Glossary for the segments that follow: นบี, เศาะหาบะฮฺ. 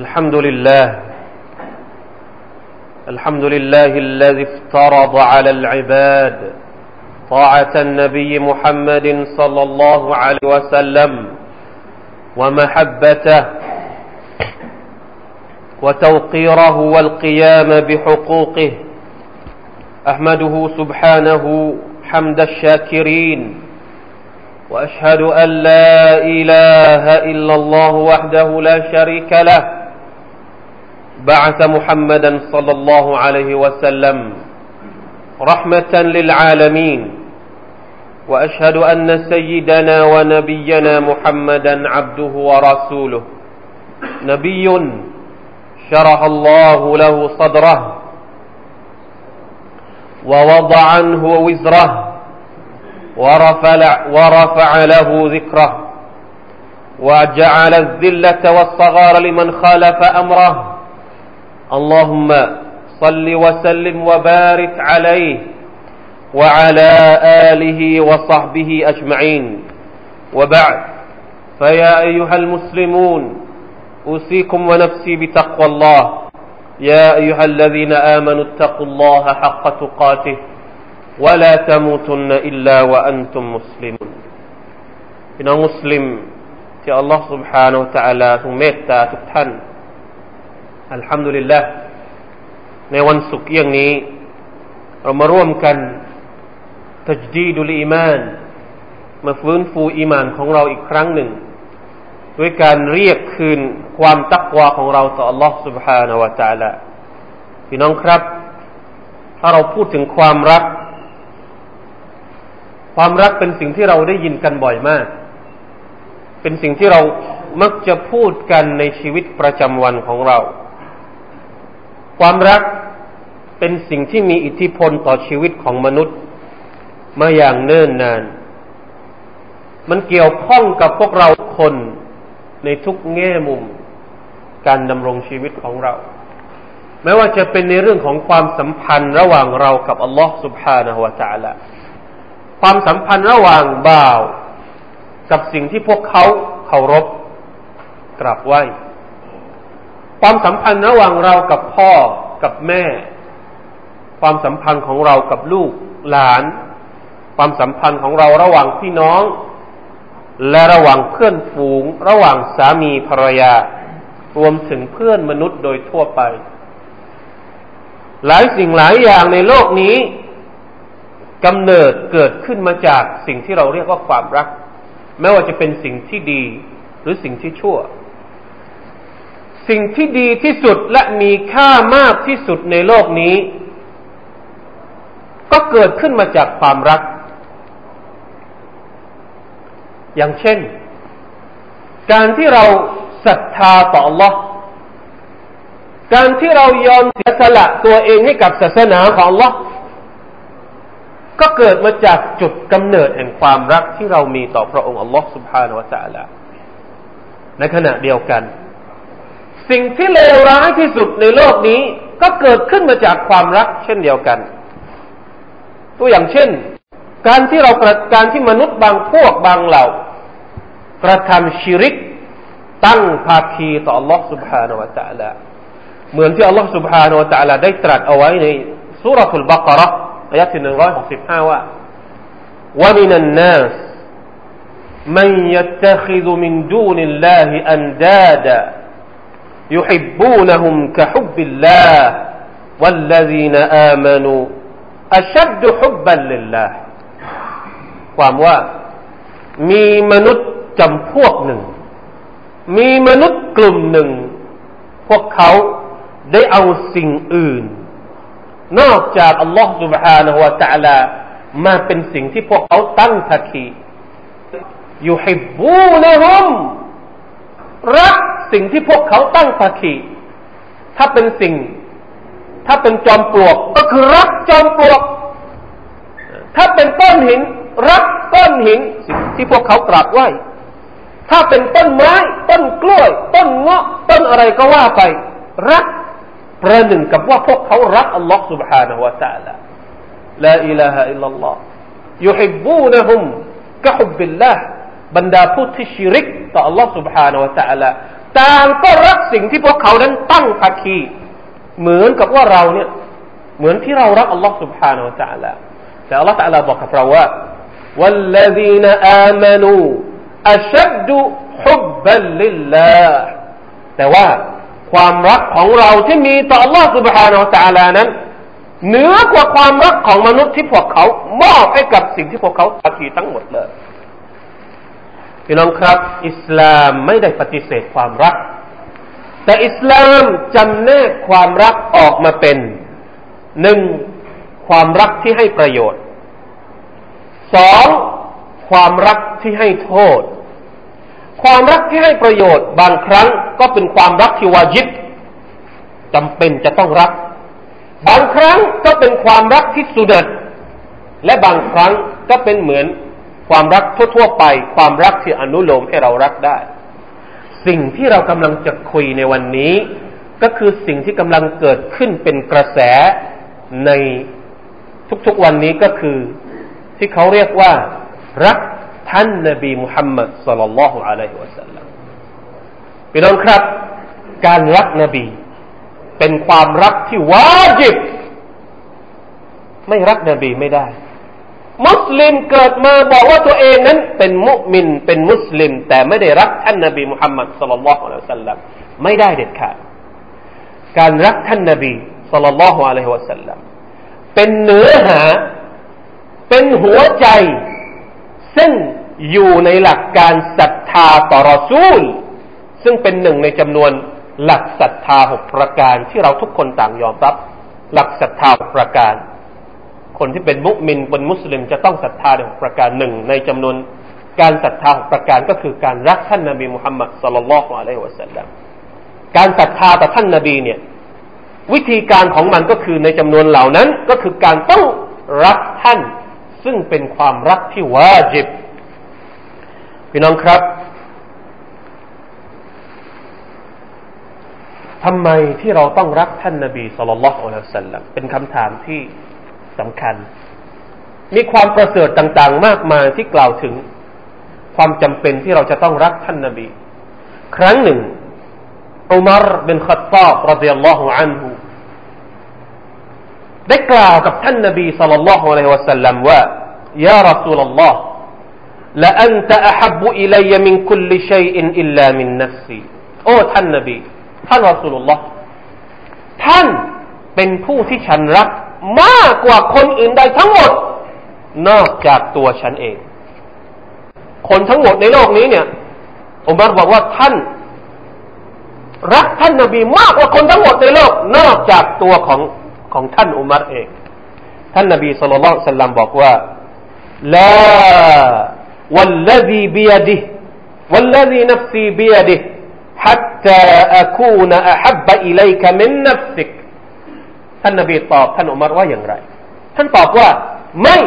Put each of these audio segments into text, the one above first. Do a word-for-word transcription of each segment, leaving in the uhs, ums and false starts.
الحمد لله الحمد لله الذي افترض على العباد طاعة النبي محمد صلى الله عليه وسلم ومحبته وتوقيره والقيام بحقوقه أحمده سبحانه حمد الشاكرين وأشهد أن لا إله إلا الله وحده لا شريك له بعث محمدا صلى الله عليه وسلم رحمة للعالمين وأشهد أن سيدنا ونبينا محمدا عبده ورسوله نبي شرح الله له صدره ووضع عنه وزره ورفع له ذكره وجعل الذلة والصغار لمن خالف أمره اللهم صل وسلم وبارك عليه وعلى آله وصحبه أجمعين وبعد فيا أيها المسلمون أوصيكم ونفسي بتقوى الله يا أيها الذين آمنوا اتقوا الله حق تقاته ولا تموتن إلا وأنتم مسلمون إن مسلم في الله سبحانه وتعالى تميت تبتن الحمد لله ในวันศุกร์อย่างนี้เรามาร่วมกันตัจดีดุลอีมานมาฟื้นฟูอีมานของเราอีกครั้งหนึ่งด้วยการเรียกคืนความตักวาของเราต่อ Allah Subhanahu wa Taala พี่น้องครับถ้าเราพูดถึงความรักความรักเป็นสิ่งที่เราได้ยินกันบ่อยมากเป็นสิ่งที่เรามักจะพูดกันในชีวิตประจำวันของเราความรักเป็นสิ่งที่มีอิทธิพลต่อชีวิตของมนุษย์มาอย่างเนิ่นนานมันเกี่ยวข้องกับพวกเราคนในทุกแง่มุมการดำรงชีวิตของเราไม่ว่าจะเป็นในเรื่องของความสัมพันธ์ระหว่างเรากับอัลลอฮฺซุบฮานะฮูวะตะอาลาความสัมพันธ์ระหว่างบ่าวกับสิ่งที่พวกเขาเคารพกราบไหว้ความสัมพันธ์ระหว่างเรากับพ่อกับแม่ความสัมพันธ์ของเรากับลูกหลานความสัมพันธ์ของเราระหว่างพี่น้องและระหว่างเพื่อนฝูงระหว่างสามีภรรยารวมถึงเพื่อนมนุษย์โดยทั่วไปหลายสิ่งหลายอย่างในโลกนี้กำเนิดเกิดขึ้นมาจากสิ่งที่เราเรียกว่าความรักแม้ว่าจะเป็นสิ่งที่ดีหรือสิ่งที่ชั่วสิ่งที่ดีที่สุดและมีค่ามากที่สุดในโลกนี้ก็เกิดขึ้นมาจากความรักอย่างเช่นการที่เราศรัทธาต่อ Allah การที่เรายอมเสียสละตัวเองให้กับศาสนาของ Allah ก็เกิดมาจากจุดกำเนิดแห่งความรักที่เรามีต่อพระองค์ Allah Subhanahu Wa Taala ในขณะเดียวกันสิ่งที่เลวร้ายที่สุดในโลกนี้ก็เกิดขึ้นมาจากความรักเช่นเดียวกันตัวอย่างเช่นการที่เราการที่มนุษย์บางพวกบางเหล่ากระทำชิริกตั้งภาคีต่อ Allah Subhanahu Wa Taala เหมือนที่ Allah Subhanahu Wa Taala ได้ตรัสเอาไว้ในซูเราะฮุลบะเกาะเราะฮ์อายะห์ที่หนึ่งร้อยหกสิบห้าว่า وَمِنَ النَّاسِ مَنْ يَتَّخِذُ مِنْ دُونِ اللَّهِ أَنْدَادًا يُحِبُّونَهُمْ كَحُبِّ اللَّهِ وَالَّذِينَ آمَنُوا أَشَدُّ حُبًّا لِلَّهِความว่ามีมนุษย์จำพวกหนึ่งมีมนุษย์กลุ่มหนึ่งพวกเขาได้เอาสิ่งอื่นนอกจากอัลลอฮฺซุบฮานะฮูวะตะอาลามาเป็นสิ่งที่พวกเขาตั้งภาคียูฮิบบูนะฮุมรักสิ่งที่พวกเขาตั้งภาคีถ้าเป็นสิ่งถ้าเป็นจอมปลวกก็คือรักจอมปลวกถ้าเป็นก้อนหินรักก้อนหินที่พวกเขากราบไหว้ถ้าเป็นต้นไม้ต้นกล้วยต้นเงาะต้นอะไรก็ว่าไปรักประหนึ่งกับว่าพวกเขารักอัลลอฮฺ سبحانه และ تعالى ลาอิลาฮะอิลลัลลอฮฺ ยุฮิบบูนะฮุม กะฮุบบิลลาฮ์ บรรดาผู้ที่ชิริกต่อ Allah Subhanahu Wa Taala ต่างก็รักสิ่งที่พวกเขานั้นตั้งภาคีเหมือนกับว่าเราเนี่ยเหมือนที่เรารัก Allah Subhanahu Wa Taala แต่ Allah Taala บอกกับเราว่า والذين آمنوا أشد حبا لله แต่ว่าความรักของเราที่มีต่อ Allah Subhanahu Wa Taala นั้นเหนือกว่าความรักของมนุษย์ที่พวกเขามอบให้กับสิ่งที่พวกเขาภาคีทั้งหมดเลยพี่น้องครับอิสลามไม่ได้ปฏิเสธความรักแต่อิสลามจำแนกความรักออกมาเป็นหนึ่งความรักที่ให้ประโยชน์สองความรักที่ให้โทษความรักที่ให้ประโยชน์บางครั้งก็เป็นความรักที่วาญิบจำเป็นจะต้องรักบางครั้งก็เป็นความรักที่สุดดและบางครั้งก็เป็นเหมือนความรักทั่วๆไปความรักที่อนุโลมให้เรารักได้สิ่งที่เรากำลังจะคุยในวันนี้ก็คือสิ่งที่กำลังเกิดขึ้นเป็นกระแสในทุกๆวันนี้ก็คือที่เขาเรียกว่ารักท่านนบีมุฮัมมัดศ็อลลัลลอฮุอะลัยฮิวะซัลลัมพี่น้องครับการรักนบีเป็นความรักที่วาญิบไม่รักนบีไม่ได้มุสลิมเกิดมาบอกว่าตัวเองนั้นเป็นมุมินเป็นมุสลิมแต่ไม่ได้รักท่านนบีมุฮัมมัดศ็อลลัลลอฮุอะลัยฮิวะซัลลัมไม่ได้เด็ดขาดการรักท่านนบีศ็อลลัลลอฮุอะลัยฮิวะซัลลัมเป็นเนื้อหาเป็นหัวใจซึ่งอยู่ในหลักการศรัทธาต่อรอซูลซึ่งเป็นหนึ่งในจำนวนหลักศรัทธาหกประการที่เราทุกคนต่างยอมรับหลักศรัทธาหกประการคนที่เป็นมุมินเป็นมุสลิมจะต้องศรัทธาในหกประการหนึ่งในจำนวนการศรัทธาหกประการก็คือการรักท่านนบีมุฮัมมัดศ็อลลัลลอฮุอะลัยฮิวะซัลลัมการศรัทธาต่อท่านนบีเนี่ยวิธีการของมันก็คือในจำนวนเหล่านั้นก็คือการต้องรักท่านซึ่งเป็นความรักที่วาญิบพี่น้องครับทำไมที่เราต้องรักท่านนบีศ็อลลัลลอฮุอะลัยฮิวะซัลลัมเป็นคำถามที่สำคัญมีความประเสริฐต่างๆมากมายที่กล่าวถึงความจำเป็นที่เราจะต้องรักท่านนบีครั้งหนึ่งอุมัรบินค็อฏฏอบรอฎิยัลลอฮุอันฮุได้กล่าวกับท่านนบีศ็อลลัลลอฮุอะลัยฮิวะซัลลัมว่ายารอซูลลอฮ์ละอันตะอะฮับบุอิลัยมินคุลลิชัยอินอิลลามินนัฟซีโอ้ท่านนบีท่านรอซูลุลลอฮ์ท่านเป็นผู้ที่ฉันรักมากกว่าคนอื่นใดทั้งหมดนอกจากตัวฉันเองคนทั้งหมดในโลกนี้เนี่ยอุมัรบอกว่าท่านรักท่านนบีมากกว่าคนทั้งหมดในโลกนอกจากตัวของของท่านอุมัรเองท่านนบีศ็อลลัลลอฮุอะลัยฮิวะซัลลัมบอกว่าลาวัลละซีบิยะดิฮิวัลละซีนัฟซีบิยะดิฮิحتى أكون أحب إليك من نفسك ท่านนบีตอบท่านอุมัรว่าอย่างไรท่านตอบว่าไม่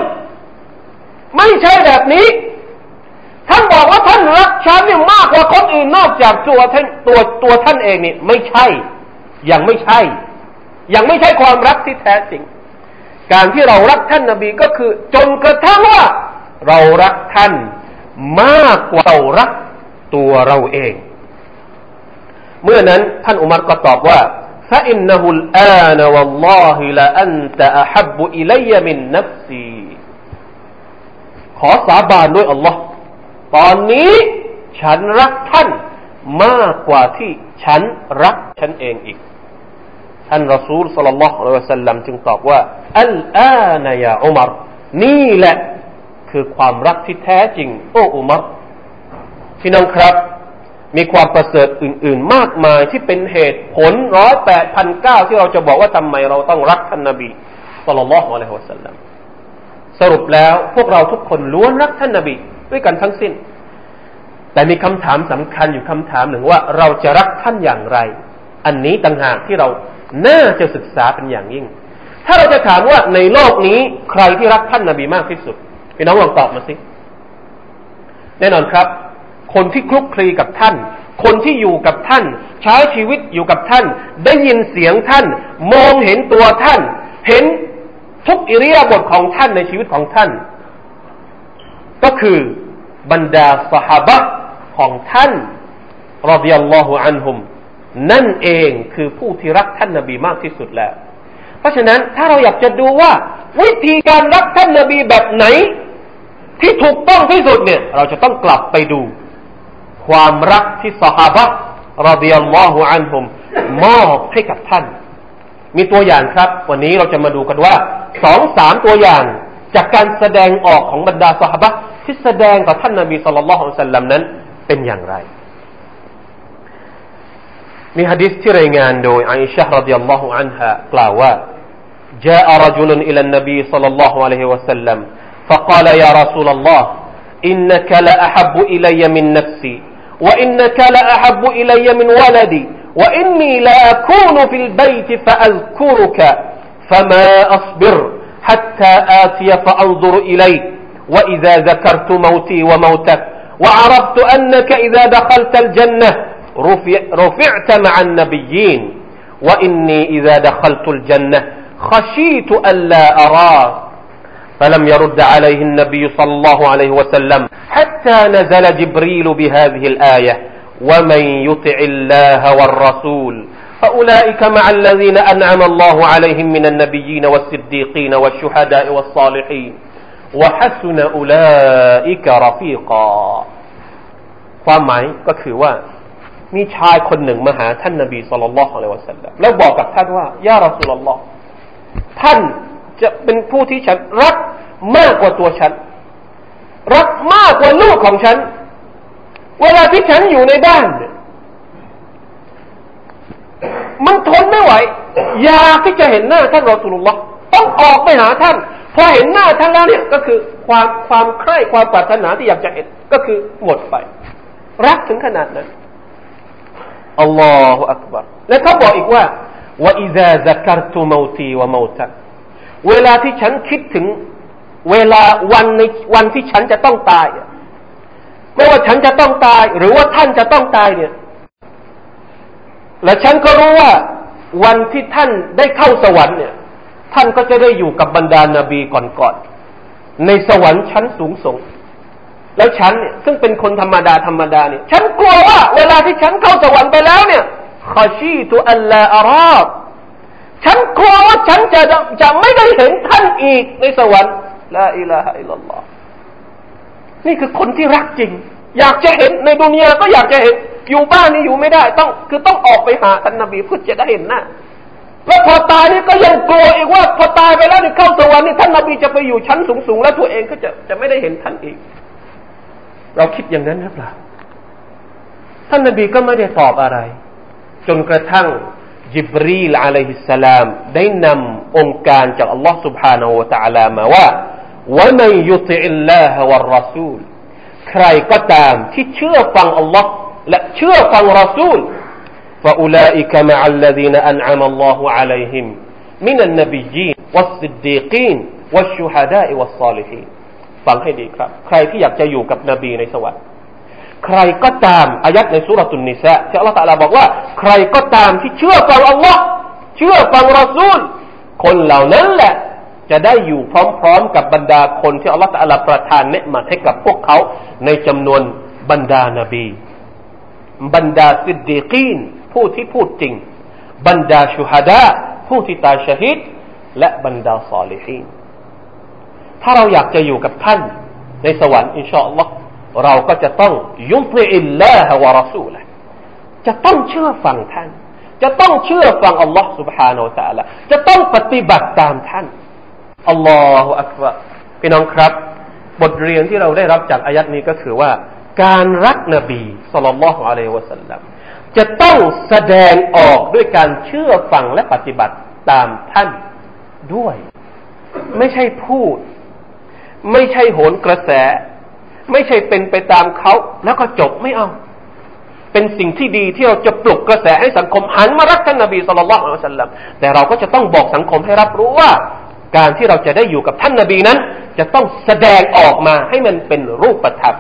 ไม่ใช่แบบนี้ท่านบอกว่าท่านรักฉันเนี่ยมากกว่าคนอื่นนอกจากตัวท่านตัวตัวท่านเองนี่ไม่ใช่ยังไม่ใช่ยังไม่ใช่ความรักที่แท้จริงการที่เรารักท่านนบีก็คือจนกระทั่งว่าเรารักท่านมากกว่าเรารักตัวเราเองเมื่อนั้นท่านอุมัรก็ตอบว่าฟะอินนะฮุลอานะวัลลอฮิละอันตะอะฮับบุอิลัยมินนัฟซีขอสาบานด้วยอัลเลาะห์ตอนนี้ฉันรักท่านมากกว่าที่ฉันรักฉันเองอีกท่านรอซูลศ็อลลัลลอฮุอะลัยฮิวะซัลลัมจึงตอบว่าอัลอานะยาอุมัรนี่แหละคือความรักที่แท้จริงโอ้อุมัรพี่น้องครับมีความประเสริฐอื่นๆมากมายที่เป็นเหตุผลร้อยแปดพันเก้าที่เราจะบอกว่าทำไมเราต้องรักท่านนบีศ็อลลัลลอฮุอะลัยฮิวะซัลลัมสรุปแล้วพวกเราทุกคนล้วนรักท่านนบีด้วยกันทั้งสิ้นแต่มีคำถามสำคัญอยู่คำถามหนึ่งว่าเราจะรักท่านอย่างไรอันนี้ต่างหากที่เราน่าจะศึกษาเป็นอย่างยิ่งถ้าเราจะถามว่าในโลกนี้ใครที่รักท่านนบีมากที่สุดพี่น้องลองตอบมาสิแน่นอนครับคนที่คลุกคลีกับท่านคนที่อยู่กับท่านใช้ชีวิตอยู่กับท่านได้ยินเสียงท่านมองเห็นตัวท่านเห็นทุกอิริยาบถของท่านในชีวิตของท่านก็คือ บรรดาซอฮาบะห์ของท่านรอฎิยัลลอฮุอันฮุมนั่นเองคือผู้ที่รักท่านนบีมากที่สุดแล้วเพราะฉะนั้นถ้าเราอยากจะดูว่าวิธีการรักท่านนบีแบบไหนที่ถูกต้องที่สุดเนี่ยเราจะต้องกลับไปดูความรักที่ซอฮาบะห์รอฎิยัลลอฮุอันฮุมมอบให้กับท่านมีตัวอย่างครับวันนี้เราจะมาดูกันว่า สองถึงสาม ตัวอย่างจากการแสดงออกของบรรดาซอฮาบะห์ที่แสดงต่อท่านนบีศ็อลลัลลอฮุอะลัยฮิวะซัลลัมนั้นเป็นอย่างไรมีหะดีษที่รายงานโดยอาอิชะห์รอฎิยัลลอฮุอันฮากล่าวว่า جاء رجل إلى النبي صلى الله عليه وسلم فقال يا رسول الله إنك لأحب إلي من نفسي وإنك لأحب إلي من ولدي وإني لأكون في البيت فأذكرك فما أصبر حتى آتي فأنظر إليك وإذا ذكرت موتي وموتك وعرفت أنك إذا دخلت الجنة رفعت مع النبيين وإني إذا دخلت الجنة خشيت ألا أراك فلم يرد عليه النبي صلى الله عليه وسلم حتى نزل جبريل بهذه الآية ومن يطع الله والرسول فأولئك مع الذين أنعم الله عليهم من النبيين والصديقين والشهداء والصالحين وحسن أولئك رفيقا ความหมายก็คือว่ามีชายคนหนึ่งมาหาท่านนบีศ็อลลัลลอฮุอะลัยฮิวะซัลลัมแล้วบอกกับท่านว่ายะรอซูลุลลอฮ์ท่านจะเป็นผู้ที่ฉันรักมากกว่าตัวฉันรักมากกว่าลูกของฉันเวลาที่ฉันอยู่ในบ้านมันทนไม่ไหวอยากที่จะเห็นหน้าท่านรอซูลุลลอฮ์ต้องออกไปหาท่านพอเห็นหน้าท่านแล้วเนี่ยก็คือความความใคร่ความปรารถนาที่อยากจะเห็นก็คือหมดไปรักถึงขนาดนั้นอัลลอฮุอักบัรและเขาบอกอีกว่า وإذا ذكرت موتي وموتك เวลาที่ฉันคิดถึงเวลาวันในวันที่ฉันจะต้องตายไม่ว่าฉันจะต้องตายหรือว่าท่านจะต้องตายเนี่ยและฉันก็รู้ว่าวันที่ท่านได้เข้าสวรรค์เนี่ยท่านก็จะได้อยู่กับบรรดานบีก่อนๆในสวรรค์ชั้นสูงส่งแล้วฉันเนี่ยซึ่งเป็นคนธรรมดาธรรมดาเนี่ยฉันกลัวว่าเวลาที่ฉันเข้าสวรรค์ไปแล้วเนี่ยขอชีตุอัลลาอาราบฉันกลัวว่าฉันจะจะไม่ได้เห็นท่านอีกในสวรรค์ลาอิลาฮะอิลลัลลอฮ์นี่คือคนที่รักจริงอยากจะเห็นในดุนยาก็อยากจะเห็นอยู่บ้านนี่อยู่ไม่ได้ต้องคือต้องออกไปหาท่านนบีเพื่อจะได้เห็นหน้าแล้วพอตายนี่ก็ยังกลัวอีกว่าพอตายไปแล้วนี่เข้าสวรรค์นี่ท่านนบีจะไปอยู่ชั้นสูงๆแล้วตัวเองก็จะจะไม่ได้เห็นท่านอีกเราคิดอย่างนั้นหรือเปล่าท่านนบีก็ไม่ได้ตอบอะไรจนกระทั่งจิบรีลอะลัยฮิสสลามได้นำองค์การจากอัลลอฮฺซุบฮานะฮูวะตะอาลามาว่าวะมันยุติอิลลาฮะวัรรอซูลใครก็ตามที่เชื่อฟังอัลลอฮฺและเชื่อฟังรอซูลฟะอูลาอิกะมะอัลลซีนะอันอะมัลลอฮุอะลัยฮิมมินันนบียีนวัสซิดดีกีนวัชชุฮะดาอ์วัสศอลิฮีนฟังให้ดีครับใครที่อยากจะอยู่กับนบีในสวรรค์ใครก็ตามอายัดในซูเราะตุนนิสาที่อัลเลาะห์ตะอาลาบอกว่าใครก็ตามที่เชื่อฟังอัลเลาะห์เชื่อฟังรอซูลคนเหล่านั้นแหละจะได้อยู่พร้อมๆกับบรรดาคนที่อัลเลาะห์ตะอาลาประทานเนืมาให้กับพวกเขาในจำนวนบรรดานบีบรรดาซิดดีกีนผู้ที่พูดจริงบรรดาชูฮาดาผู้ที่ตายชะฮีดและบรรดาศอลิฮีนถ้าเราอยากจะอยู่กับท่านในสวรรค์อินชาอัลลอฮ์เราก็จะต้องยุติอิลลาฮ์วะรอซูลจะต้องเชื่อฟังท่านจะต้องเชื่อฟังอัลลอฮ์ سبحانه และ تعالى จะต้องปฏิบัติตามท่านอัลลอฮฺอักบะร์พี่น้องครับบทเรียนที่เราได้รับจากอายัดนี้ก็คือว่าการรักนบีศ็อลลัลลอฮุอะลัยฮิวะซัลลัมจะต้องแสดงออกด้วยการเชื่อฟังและปฏิบัติตามท่านด้วยไม่ใช่พูดไม่ใช่โหนกระแสไม่ใช่เป็นไปตามเขาแล้วก็จบไม่เอาเป็นสิ่งที่ดีที่เราจะปลุกกระแสให้สังคมหันมารักท่านนบีศ็อลลัลลอฮุอะลัยฮิวะซัลลัมแต่เราก็จะต้องบอกสังคมให้รับรู้ว่าการที่เราจะได้อยู่กับท่านนบีนั้นจะต้องแสดงออกมาให้มันเป็นรูปธรรม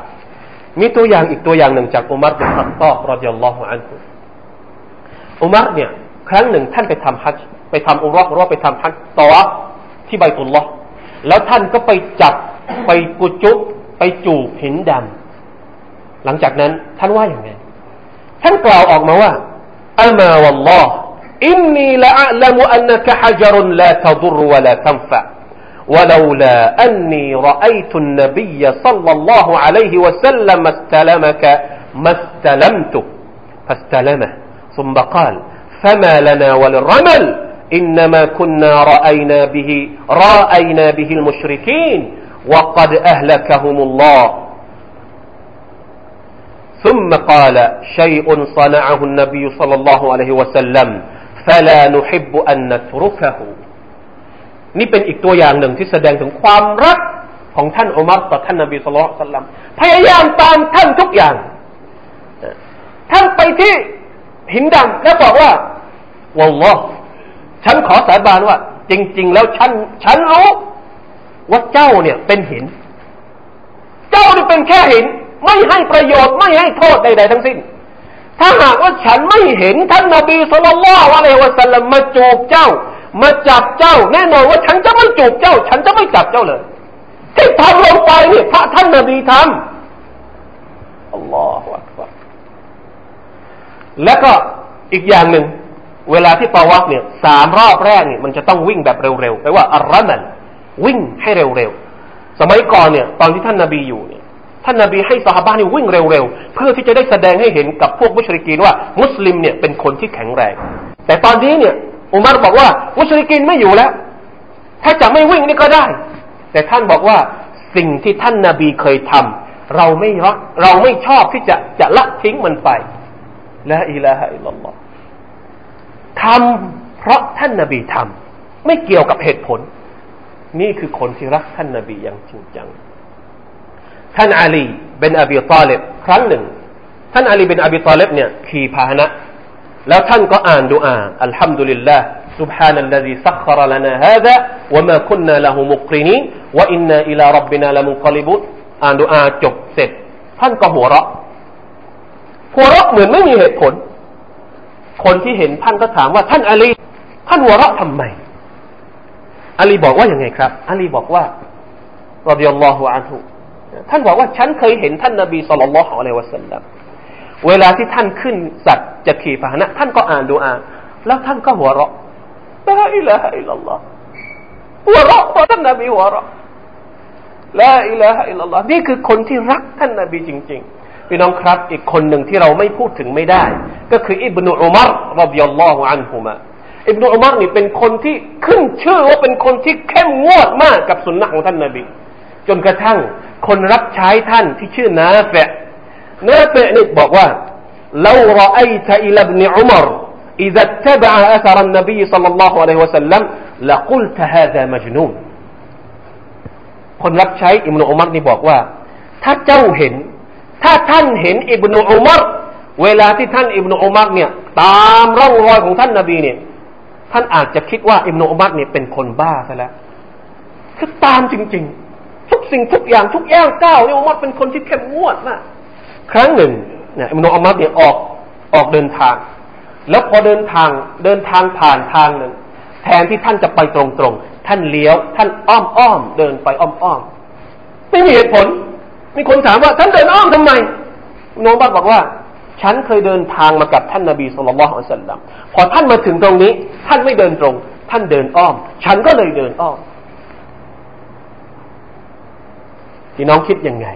มีตัวอย่างอีกตัวอย่างหนึ่งจากอุมัรบิน ค็อฏฏอบ รอฎิยัลลอฮุอันฮุอุมัรเนี่ยครั้งหนึ่งท่านไปทำฮัจญ์ไปทำอุมเราะห์หรือว่าไปทำฮัจญ์ตอวาฟที่บัยตุลลอฮ์แล้วท่านก็ไปจับไปกุจุบไปจูบหินด หลังจากนั้นท่านว่าอย่างไรท่านกล่าวออกมาว่าอะมาวัลลอฮ์อินนีละอะลัมอันนะกะฮะจรุนลาตะดุรวะลาตันฟะวะลาลาอันนีรออัยตุนนบียะศ็อลลัลลอฮุอะลัยฮิวะซัลลัมมัสตะละมะกะมัสตะลัมตุฟัสตะละมะซุมบะกาลฟะมาลานาวัลรมัลإنما كنا رأينا به رأينا به المشركين وقد أهلكهم الله ثم قال شيء صنعه النبي صلى الله عليه وسلم فلا نحب أن نتركه นี่เป็นอีกตัวอย่างหนึ่งที่แสดงถึงความรักของท่านอุมัรต่อท่านนบีศ็อลลัลลอฮุอะลัยฮิวะซัลลัมพยายามตามท่านทุกอย่างท่านไปที่หินดำแล้วบอกว่าวัลลอฮ์ฉันขอสาบานว่าจริงๆแล้วฉันฉันรู้ว่าเจ้าเนี่ยเป็นหินเจ้าเนี่ยเป็นแค่หินไม่ให้ประโยชน์ไม่ให้โทษใดๆทั้งสิ้นถ้าหากว่าฉันไม่เห็นท่านนบีศ็อลลัลลอฮุอะลัยฮิวะซัลลัมมาจูบเจ้ามาจับเจ้าแน่นอนว่าฉันจะไม่จูบเจ้าฉันจะไม่จับเจ้าเลยที่ทำลงไปเนี่ยพระท่านนบีทำอัลลอฮฺอักบัรแล้วก็อีกอย่างหนึ่งเวลาที่ตะวัฟเนี่ยสามรอบแรกเนี่ยมันจะต้องวิ่งแบบเร็วๆแปลว่าอัลรอมัลวิ่งให้เร็วๆสมัยก่อนเนี่ยตอนที่ท่านนบีอยู่เนี่ยท่านนบีให้ซอฮาบะห์นี่วิ่งเร็วๆเพื่อที่จะได้แสดงให้เห็นกับพวกมุชริกีนว่ามุสลิมเนี่ยเป็นคนที่แข็งแรงแต่ตอนนี้เนี่ยอุมัรบอกว่ามุชริกีนไม่อยู่แล้วถ้าจะไม่วิ่งนี่ก็ได้แต่ท่านบอกว่าสิ่งที่ท่านนบีเคยทำเราไม่รักเราไม่ชอบที่จะจะละทิ้งมันไปละอิลาฮะอิลลัลลอฮ์ทำเพราะท่านนบีทำไม่เกี่ยวกับเหตุผลนี่คือคนที่รักท่านนบีอย่างจริงจังท่านอาลีบินอบีฏอลิบครั้งหนึ่งท่านอาลีบินอบีฏอลิบเนี่ยขี่พาหนะแล้วท่านก็อ่านดุอาอัลฮัมดุลิลลาห์ سبحان الذي سخر لنا هذا وما كنا له مقرنين وإنا إلى ربنا لمنقلبون อ่านดุอาจบเสร็จท่านก็หัวเราะหัวเราะเหมือนไม่มีเหตุผลคนที่เห็นท่านก็ถามว่าท่านอาลีท่านหัวเราะทำไมอาลีบอกว่าอย่างไงครับอาลีบอกว่ารอฎิยัลลอฮุอันฮุท่านบอกว่าฉันเคยเห็นท่านนบีศ็อลลัลลอฮุอะลัยฮิวะซัลลัมเวลาที่ท่านขึ้นสัตว์จะขี่พาหนะท่านก็อ่านดุอาแล้วท่านก็หัวเราะลาอิลาฮะอิลลัลลอฮหัวเราะท่านนบีหัวเราะลาอิลาฮะอิลลัลลอฮนี่คือคนที่รักท่านนบีจริงๆพี่น้องครับอีกคนหนึ่งที่เราไม่พูดถึงไม่ได้ก็คืออิบนุอุมัรรอฎิยัลลอฮุอันฮุมาอิบนุอุมัรนี่เป็นคนที่ขึ้นชื่อว่าเป็นคนที่เข้มงวดมากกับสุนนะห์ของท่านนบีจนกระทั่งคนรับใช้ท่านที่ชื่อนาเฟะนาเฟะนี่บอกว่าลาวรออัยตะอิลาบินอุมัรอิซาตะบะอะอัสรันนบีศ็อลลัลลอฮุอะลัยฮิวะซัลลัมละกุลตะฮาซามัจนูนคนรับใช้อิบนุอุมัรนี่บอกว่าถ้าเจ้าเห็นถ้าท่านเห็นอิบนุอุมัรเวลาที่ท่านอิบนุอุมัรเนี่ยตามร่องรอยของท่านนบีเนี่ยท่านอาจจะคิดว่าอิบนุอุมัรเนี่ยเป็นคนบ้าซะแล้วคือตามจริงๆทุกสิ่งทุกอย่างทุกย่างก้าวเนี่ยอุมัรเป็นคนที่เข้มงวดมากครั้งหนึ่งเนี่ยอิบนุอุมัรเนี่ยออกออกเดินทางแล้วพอเดินทางเดินทางผ่านทางหนึ่งแทนที่ท่านจะไปตรงๆท่านเลี้ยวท่านอ้อมๆเดินไปอ้อมๆไม่มีเหตุผลมีคนถามว่าท่านเดินอ้อมทำไมโนบัตบอกว่าฉันเคยเดินทางมากับท่านนบีศ็อลลัลลอฮุอะลัยฮิวะซัลลัมพอท่านมาถึงตรงนี้ท่านไม่เดินตรงท่านเดินอ้อมฉันก็เลยเดินอ้อมพี่น้องคิดยังไง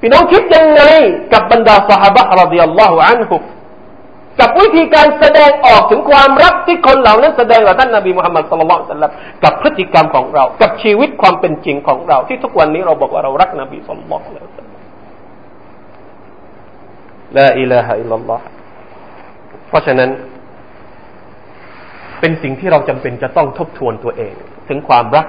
พี่น้องคิดยังไงกับบรรดาซอฮาบะห์รอฎิยัลลอฮุอันฮุกับวิธีการแสดงออกถึงความรักที่คนเหล่านั้นแสดงต่อท่านนบีมุฮัมมัดศ็อลลัลลอฮุอะลัยฮิวะซัลลัมกับพฤติกรรมของเรากับชีวิตความเป็นจริงของเราที่ทุกวันนี้เราบอกว่าเรารักนบีศ็อลลัลลอฮุอะลัยฮิวะซัลลัมลาอิลาฮะอิลลัลลอฮเพราะฉะนั้นเป็นสิ่งที่เราจำเป็นจะต้องทบทวนตัวเองถึงความรัก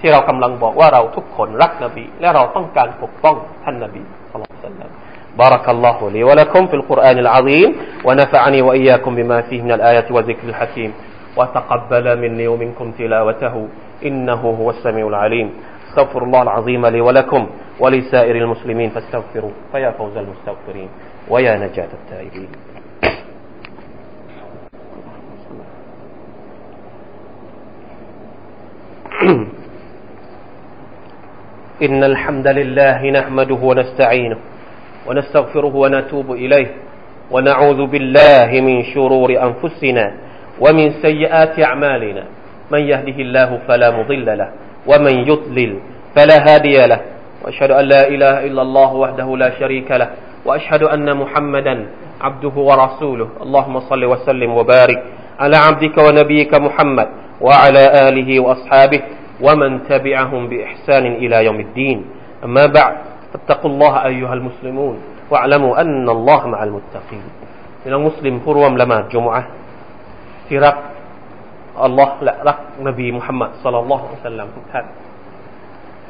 ที่เรากำลังบอกว่าเราทุกคนรักนบีและเราต้องการปกป้องท่านนบีศ็อลลัลลอฮุอะลัยฮิวะซัลลัมبارك الله لي ولكم في القرآن العظيم ونفعني وإياكم بما فيه من الآيات والذكر الحكيم وتقبل مني ومنكم تلاوته إنه هو السميع العليم استغفر الله العظيم لي ولكم ولسائر المسلمين فاستغفروا فيا فوز المستغفرين ويا نجاة التائبين إن الحمد لله نحمده ونستعينه ونستغفره ونتوب إليه ونعوذ بالله من شرور أنفسنا ومن سيئات أعمالنا من يهده الله فلا مضل له ومن يضلل فلا هادي له وأشهد أن لا إله إلا الله وحده لا شريك له وأشهد أن محمدا عبده ورسوله اللهم صل وسلم وبارك على عبدك ونبيك محمد وعلى آله وأصحابه ومن تبعهم بإحسان إلى يوم الدين أما بعد فاتقوا الله أيها المسلمون واعلموا أن الله مع المتقين من المسلم فروم لما الجمعة في رق الله لا رق نبي محمد صلى الله عليه وسلم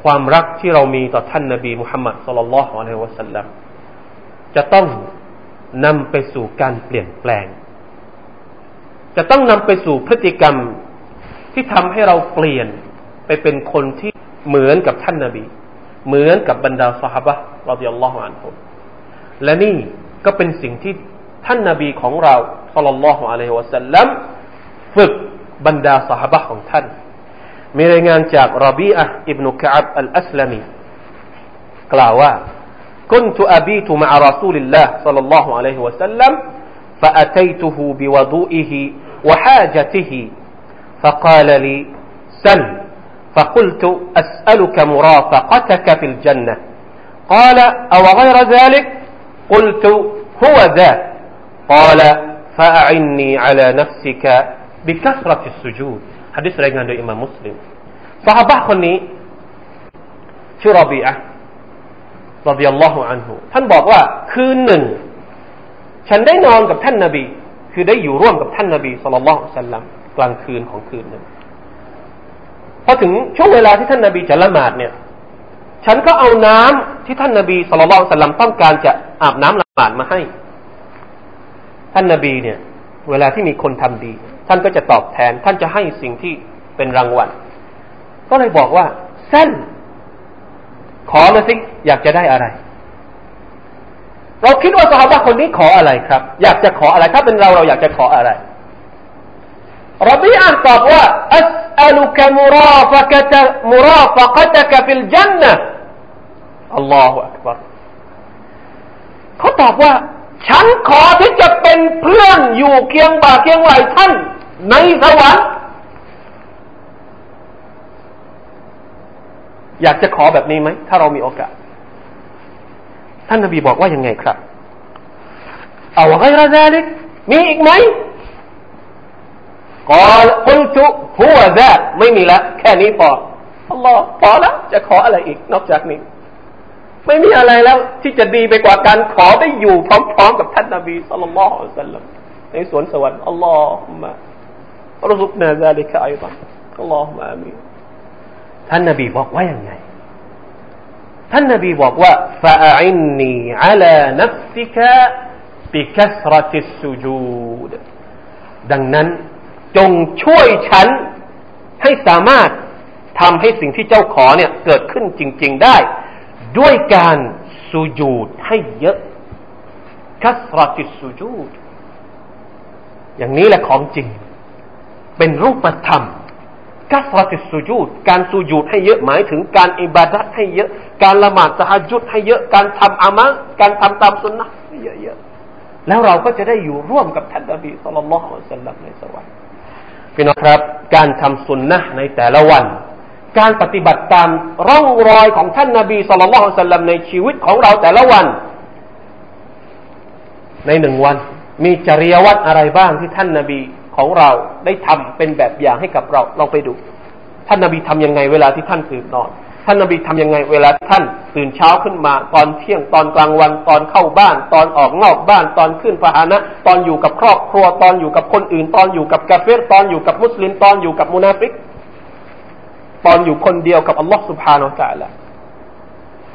ความรักที่เรามีต่อท่านนบีมุฮัมมัดศ็อลลัลลอฮุอะลัยฮิวะซัลลัมจะต้องนำไปสู่การเปลี่ยนแปลงจะต้องนำไปสู่พฤติกรรมที่ทำให้เราเปลี่ยนไปเป็นคนที่เหมือนกับท่านนบีเหมือนกับบรรดาซอฮาบะห์รอฎิยัลลอฮุอันฮุมและนี่ก็เป็นสิ่งที่ท่านนบีของเราศ็อลลัลลอฮุอะลัยฮิวะซัลลัมฝึกบรรดาซอฮาบะห์ของท่านมีรายงานจากรอบีอะห์อิบนุกะอับอัลอัสลามีกล่าวว่ากุนตุอะบีตุมะอะรอซูลิลลาฮ์ศ็อลลัลลอฮุอะลัยฮิวะซัลลัมฟะอะตัยตุฮูบิวะฎูอิฮิวะฮาจะติฮิฟะกาละลีซัลฟะกุลตุอัสอะลุกะมุราฟะกะตะกะฟิลญันนะฮ์กาละอะวะฆอยรอซาลิกกุลตุฮุวะซาลิกกาละฟะอะอินนีอะลานัฟซิกะบิกัสเราะติสซุญูดหะดีษรายงานโดยอิหม่ามมุสลิมซอฮาบะห์คนนี้ชื่อรอบีอะห์รอฎิยัลลอฮุอันฮุท่านบอกว่าคืนหนึ่งฉันได้นอนกับท่านนบีคือได้อยู่ร่วมกับท่านนบีศ็อลลัลลอฮุอะลัยฮิวะซัลลัมกลางคืนของคืนหนึ่งพอถึงช่วงเวลาที่ท่านนบีจะละหมาดเนี่ยฉันก็เอาน้ำที่ท่านนบีศ็อลลัลลอฮุอะลัยฮิวะซัลลัมต้องการจะอาบน้ำละหมาดมาให้ท่านนบีเนี่ยเวลาที่มีคนทำดีท่านก็จะตอบแทนท่านจะให้สิ่งที่เป็นรางวัลก็เลยบอกว่าสั้นขอมาสิอยากจะได้อะไรเราคิดว่าซอฮาบะห์คนนี้ขออะไรครับอยากจะขออะไรถ้าเป็นเราเราอยากจะขออะไรรอบีอะห์ตอบว่าอัสอะลุกะมุราฟะกะตะมุราฟะกะตะกะฟิลญันนะฮ์อัลลอฮุอักบัรเขาตอบว่าฉันขอที่จะเป็นเพื่อนอยู่เคียงบ่าเคียงไหล่ท่านในสวรรค์อยากจะขอแบบนี้ไหมถ้าเรามีโอกาสท่านนบีบอกว่ายังไงครับเอาไว้ละซาลิกมีอีกไหมกอลกุลตุฮุวะซาไม่มีละแค่นี้พออัลลอฮ์พอแล้วจะขออะไรอีกนอกจากนี้ไม่มีอะไรแล้วที่จะดีไปกว่าการขอได้อยู่พร้อมๆกับท่านนบีศ็อลลัลลอฮุอะลัยฮิวะซัลลัมในสวนสวรรค์อัลลอฮุมะรซุกนาซาลิกะอัยฎอนอัลลอฮุมะอามีนท่านนบีบอกว่ายังไงท่านนบีบอกว่าฟะอะอินนีอะลานัฟซิกะบิกัสเราะติสซุญูดดังนั้นจงช่วยฉันให้สามารถทำให้สิ่งที่เจ้าขอเนี่ยเกิดขึ้นจริงๆได้ด้วยการสุญูดให้เยอะกัสเราะติสสุญูดอย่างนี้แหละของจริงเป็นรูปธรรมกัสเราะติสสุญูดการสุญูดให้เยอะหมายถึงการอิบาดะห์ให้เยอะการละหมาดตะฮัจญุดให้เยอะการทำอามัลการทำตามซุนนะห์ให้เยอะๆแล้วเราก็จะได้อยู่ร่วมกับท่านนบีศ็อลลัลลอฮุอะลัยฮิวะซัลลัมในสวรรค์พี่น้องครับการทำซุนนะห์ในแต่ละวันการปฏิบัติตามร่องรอยของท่านนบีศ็อลลัลลอฮุอะลัยฮิวะซัลลัมในชีวิตของเราแต่ละวันในหนึ่งวันมีจริยวัตรอะไรบ้างที่ท่านนบีของเราได้ทำเป็นแบบอย่างให้กับเราลองไปดูท่านนบีทำยังไงเวลาที่ท่านตื่นนอนท่านนบีทำยังไงเวลาท่านตื่นเช้าขึ้นมาตอนเที่ยงตอนกลางวันตอนเข้าบ้านตอนออกนอกบ้านตอนขึ้นพาหนะตอนอยู่กับครอบครัวตอนอยู่กับคนอื่นตอนอยู่กับกาเฟรตอนอยู่กับมุสลิมตอนอยู่กับมุนาฟิกตอนอยู่คนเดียวกับอัลลอฮฺสุบฮานาะตะอาลา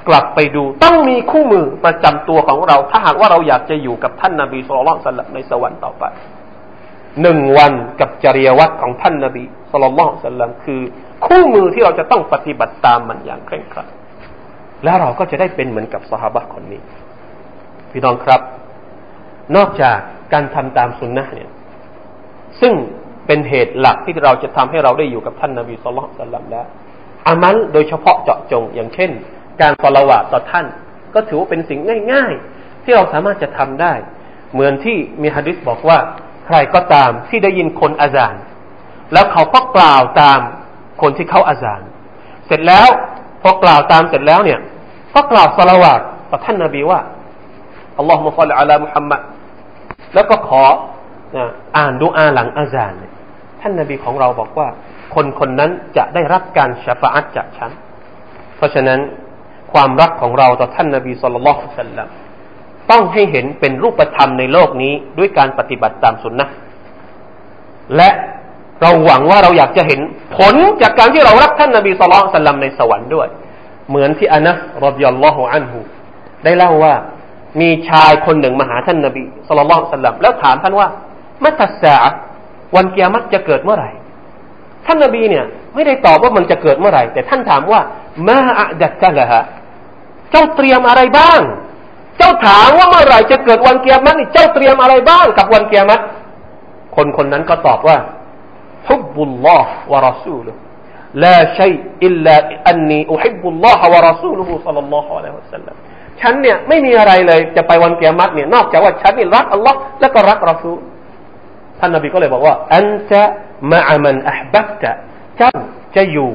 กลับไปดูต้องมีคู่มือประจำตัวของเราถ้าหากว่าเราอยากจะอยู่กับท่านนบีศ็อลลัลลอฮุอะลัยฮิวะซัลลัมในสวรรค์ต่อไปหนึ่งวันกับจริยวัตรของท่านนบีศ็อลลัลลอฮุอะลัยฮิวะซัลลัมคือคู่มือที่เราจะต้องปฏิบัติตามมันอย่างเคร่งครัดแล้วเราก็จะได้เป็นเหมือนกับซอฮาบะห์คนนี้พี่น้องครับนอกจากการทำตามสุนนะห์เนี่ยซึ่งเป็นเหตุหลักที่เราจะทำให้เราได้อยู่กับท่านนบีศ็อลลัลลอฮุอะลัยฮิวะซัลลัมแล้ว อามัลโดยเฉพาะเจาะจงอย่างเช่นการศอลาวาตต่อท่านก็ถือว่าเป็นสิ่งง่ายๆที่เราสามารถจะทำได้เหมือนที่มีหะดีษบอกว่าใครก็ตามที่ได้ยินคนอาซานแล้วเขาก็กล่าวตามคนที่เขาอาซานเสร็จแล้วพอกล่าวตามเสร็จแล้วเนี่ยก็กล่าวศอลาวาตต่อท่านนบีว่าอัลลอฮุมมะศ็อลลิอะลามุฮัมมัดแล้วก็ขอนะอ่านดุอาหลังอาซานท่านนบีของเราบอกว่าคนคนนั้นจะได้รับการชะฟาอะฮ์จากฉันเพราะฉะนั้นความรักของเราต่อท่านนบีศ็อลลัลลอฮุอะลัยฮิวะซัลลัมต้องให้เห็นเป็นรูปธรรมในโลกนี้ด้วยการปฏิบัติตามสุนนะห์และเราหวังว่าเราอยากจะเห็นผลจากการที่เรารักท่านนบีศ็อลลัลลอฮุอะลัยฮิวะซัลลัมในสวรรค์ด้วยเหมือนที่อานะห์รอฎิยัลลอฮุอันฮุได้เล่าว่ามีชายคนหนึ่งมาหาท่านนบีศ็อลลัลลอฮุอะลัยฮิวะซัลลัมแล้วถามท่านว่ามัตตัสซาอะฮ์วันกิยามะฮ์จะเกิดเมื่อไหร่ท่านนบีเนี่ยไม่ได้ตอบว่ามันจะเกิดเมื่อไหร่แต่ท่านถามว่ามาอะดัตตะละฮะเจ้าเตรียมอะไรบ้างเจ้าถามว่าเมื่อไหร่จะเกิดวันกิยามะฮ์นี่เจ้าเตรียมอะไรบ้างกับวันกิยามะฮ์คนคนนั้นก็ตอบว่าฮับบุลลอฮ์วะรอซูลุฮ์ลาชัยอิลลาอันนีอุฮิบบุลลอฮ์วะรอซูลุฮุศ็อลลัลลอฮุอะลัยฮิวะซัลลัมฉันเนี่ยไม่มีอะไรเลยจะไปวันกิยามะฮ์เนี่ยนอกจากว่าฉันนี่รักอัลเลาะห์และก็รักรอซูลท่านนบีก็เลยบอกว่าอันตะมะอะมันอะฮบับตะเจ้าจะอยู่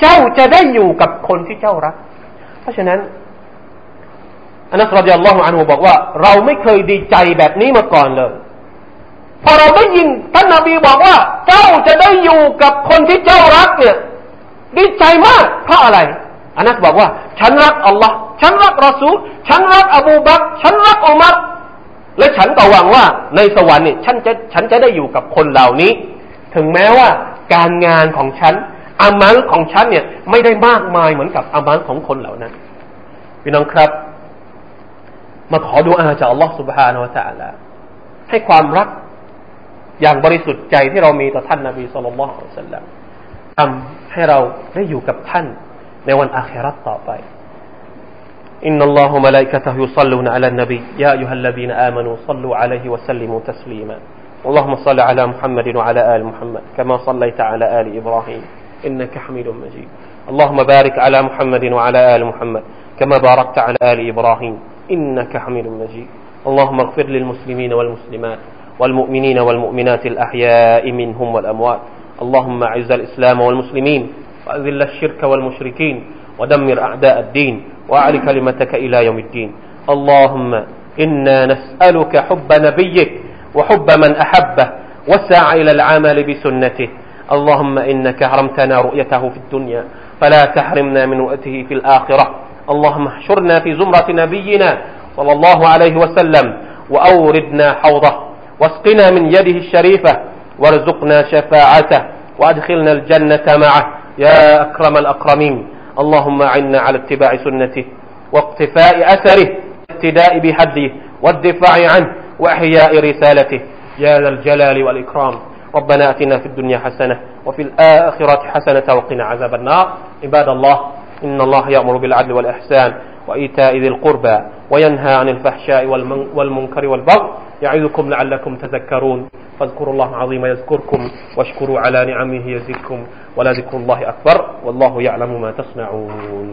เจ้าจะได้อยู่กับคนที่เจ้ารักเพราะฉะนั้นอานะฮ์รอฎิยัลลอฮุอันฮุบอกว่าเราไม่เคยดีใจแบบนี้มาก่อนเลยพอเราได้ยินท่านนบีบอกว่าเจ้าจะได้อยู่กับคนที่เจ้ารักเนี่ยดีใจมากเพราะอะไรอานะฮ์บอกว่าฉันรักอัลลอฮ์ฉันรักรอซูลฉันรักอบูบักรฉันรักอุมัรและฉันก็หวังว่าในสวรรค์เนี่ยฉันจะฉันจะได้อยู่กับคนเหล่านี้ถึงแม้ว่าการงานของฉันอามัลของฉันเนี่ยไม่ได้มากมายเหมือนกับอามัลของคนเหล่านั้นพี่น้องครับมาขอดุอาจากอัลลอฮฺซุบฮานะฮูวะตะอาลาให้ความรักอย่างบริสุทธิ์ใจที่เรามีต่อท่านนบีศ็อลลัลลอฮุอะลัยฮิวะซัลลัมทำให้เราได้อยู่กับท่านในวันอาคิเราะห์ต่อไปอินนัลลอฮุมะลาอิกะตุฮุยุศ็อลลูนะอะลันนบียาอัยยุฮัลลซีนาอามานูศ็อลลูอะลัยฮิวะซัลลิมูตัสลีมาاللهم صل على محمد وعلى آل محمد كما صليت على آل إبراهيم إنك حميد مجيد اللهم بارك على محمد وعلى آل محمد كما باركت على آل إبراهيم إنك حميد مجيد اللهم اغفر للمسلمين والمسلمات والمؤمنين والمؤمنات الأحياء منهم والأموات اللهم أعز الإسلام والمسلمين وأذل الشرك والمشركين ودمر أعداء الدين وأعل كلمتك إلى يوم الدين اللهم إنا نسألك حب نبيك وحب من أحبه وسعى إلى العمل بسنته اللهم إنك حرمتنا رؤيته في الدنيا فلا تحرمنا من رؤيته في الآخرة اللهم احشرنا في زمرة نبينا صلى الله عليه وسلم وأوردنا حوضه واسقنا من يده الشريفة وارزقنا شفاعته وأدخلنا الجنة معه يا أكرم الأكرمين اللهم أعنا على اتباع سنته واقتفاء أثره والاقتداء بهديه والدفاع عنه وإحياء رسالته يا ذا الجلال والإكرام ربنا آتنا في الدنيا حسنة وفي الآخرة حسنة وقنا عذاب النار عباد الله إن الله يأمر بالعدل والإحسان وإيتاء ذي القربى وينهى عن الفحشاء والمنكر والبغي يعظكم لعلكم تذكرون فاذكروا الله العظيم يذكركم واشكروا على نعمه يزدكم ولذكر الله أكبر والله يعلم ما تصنعون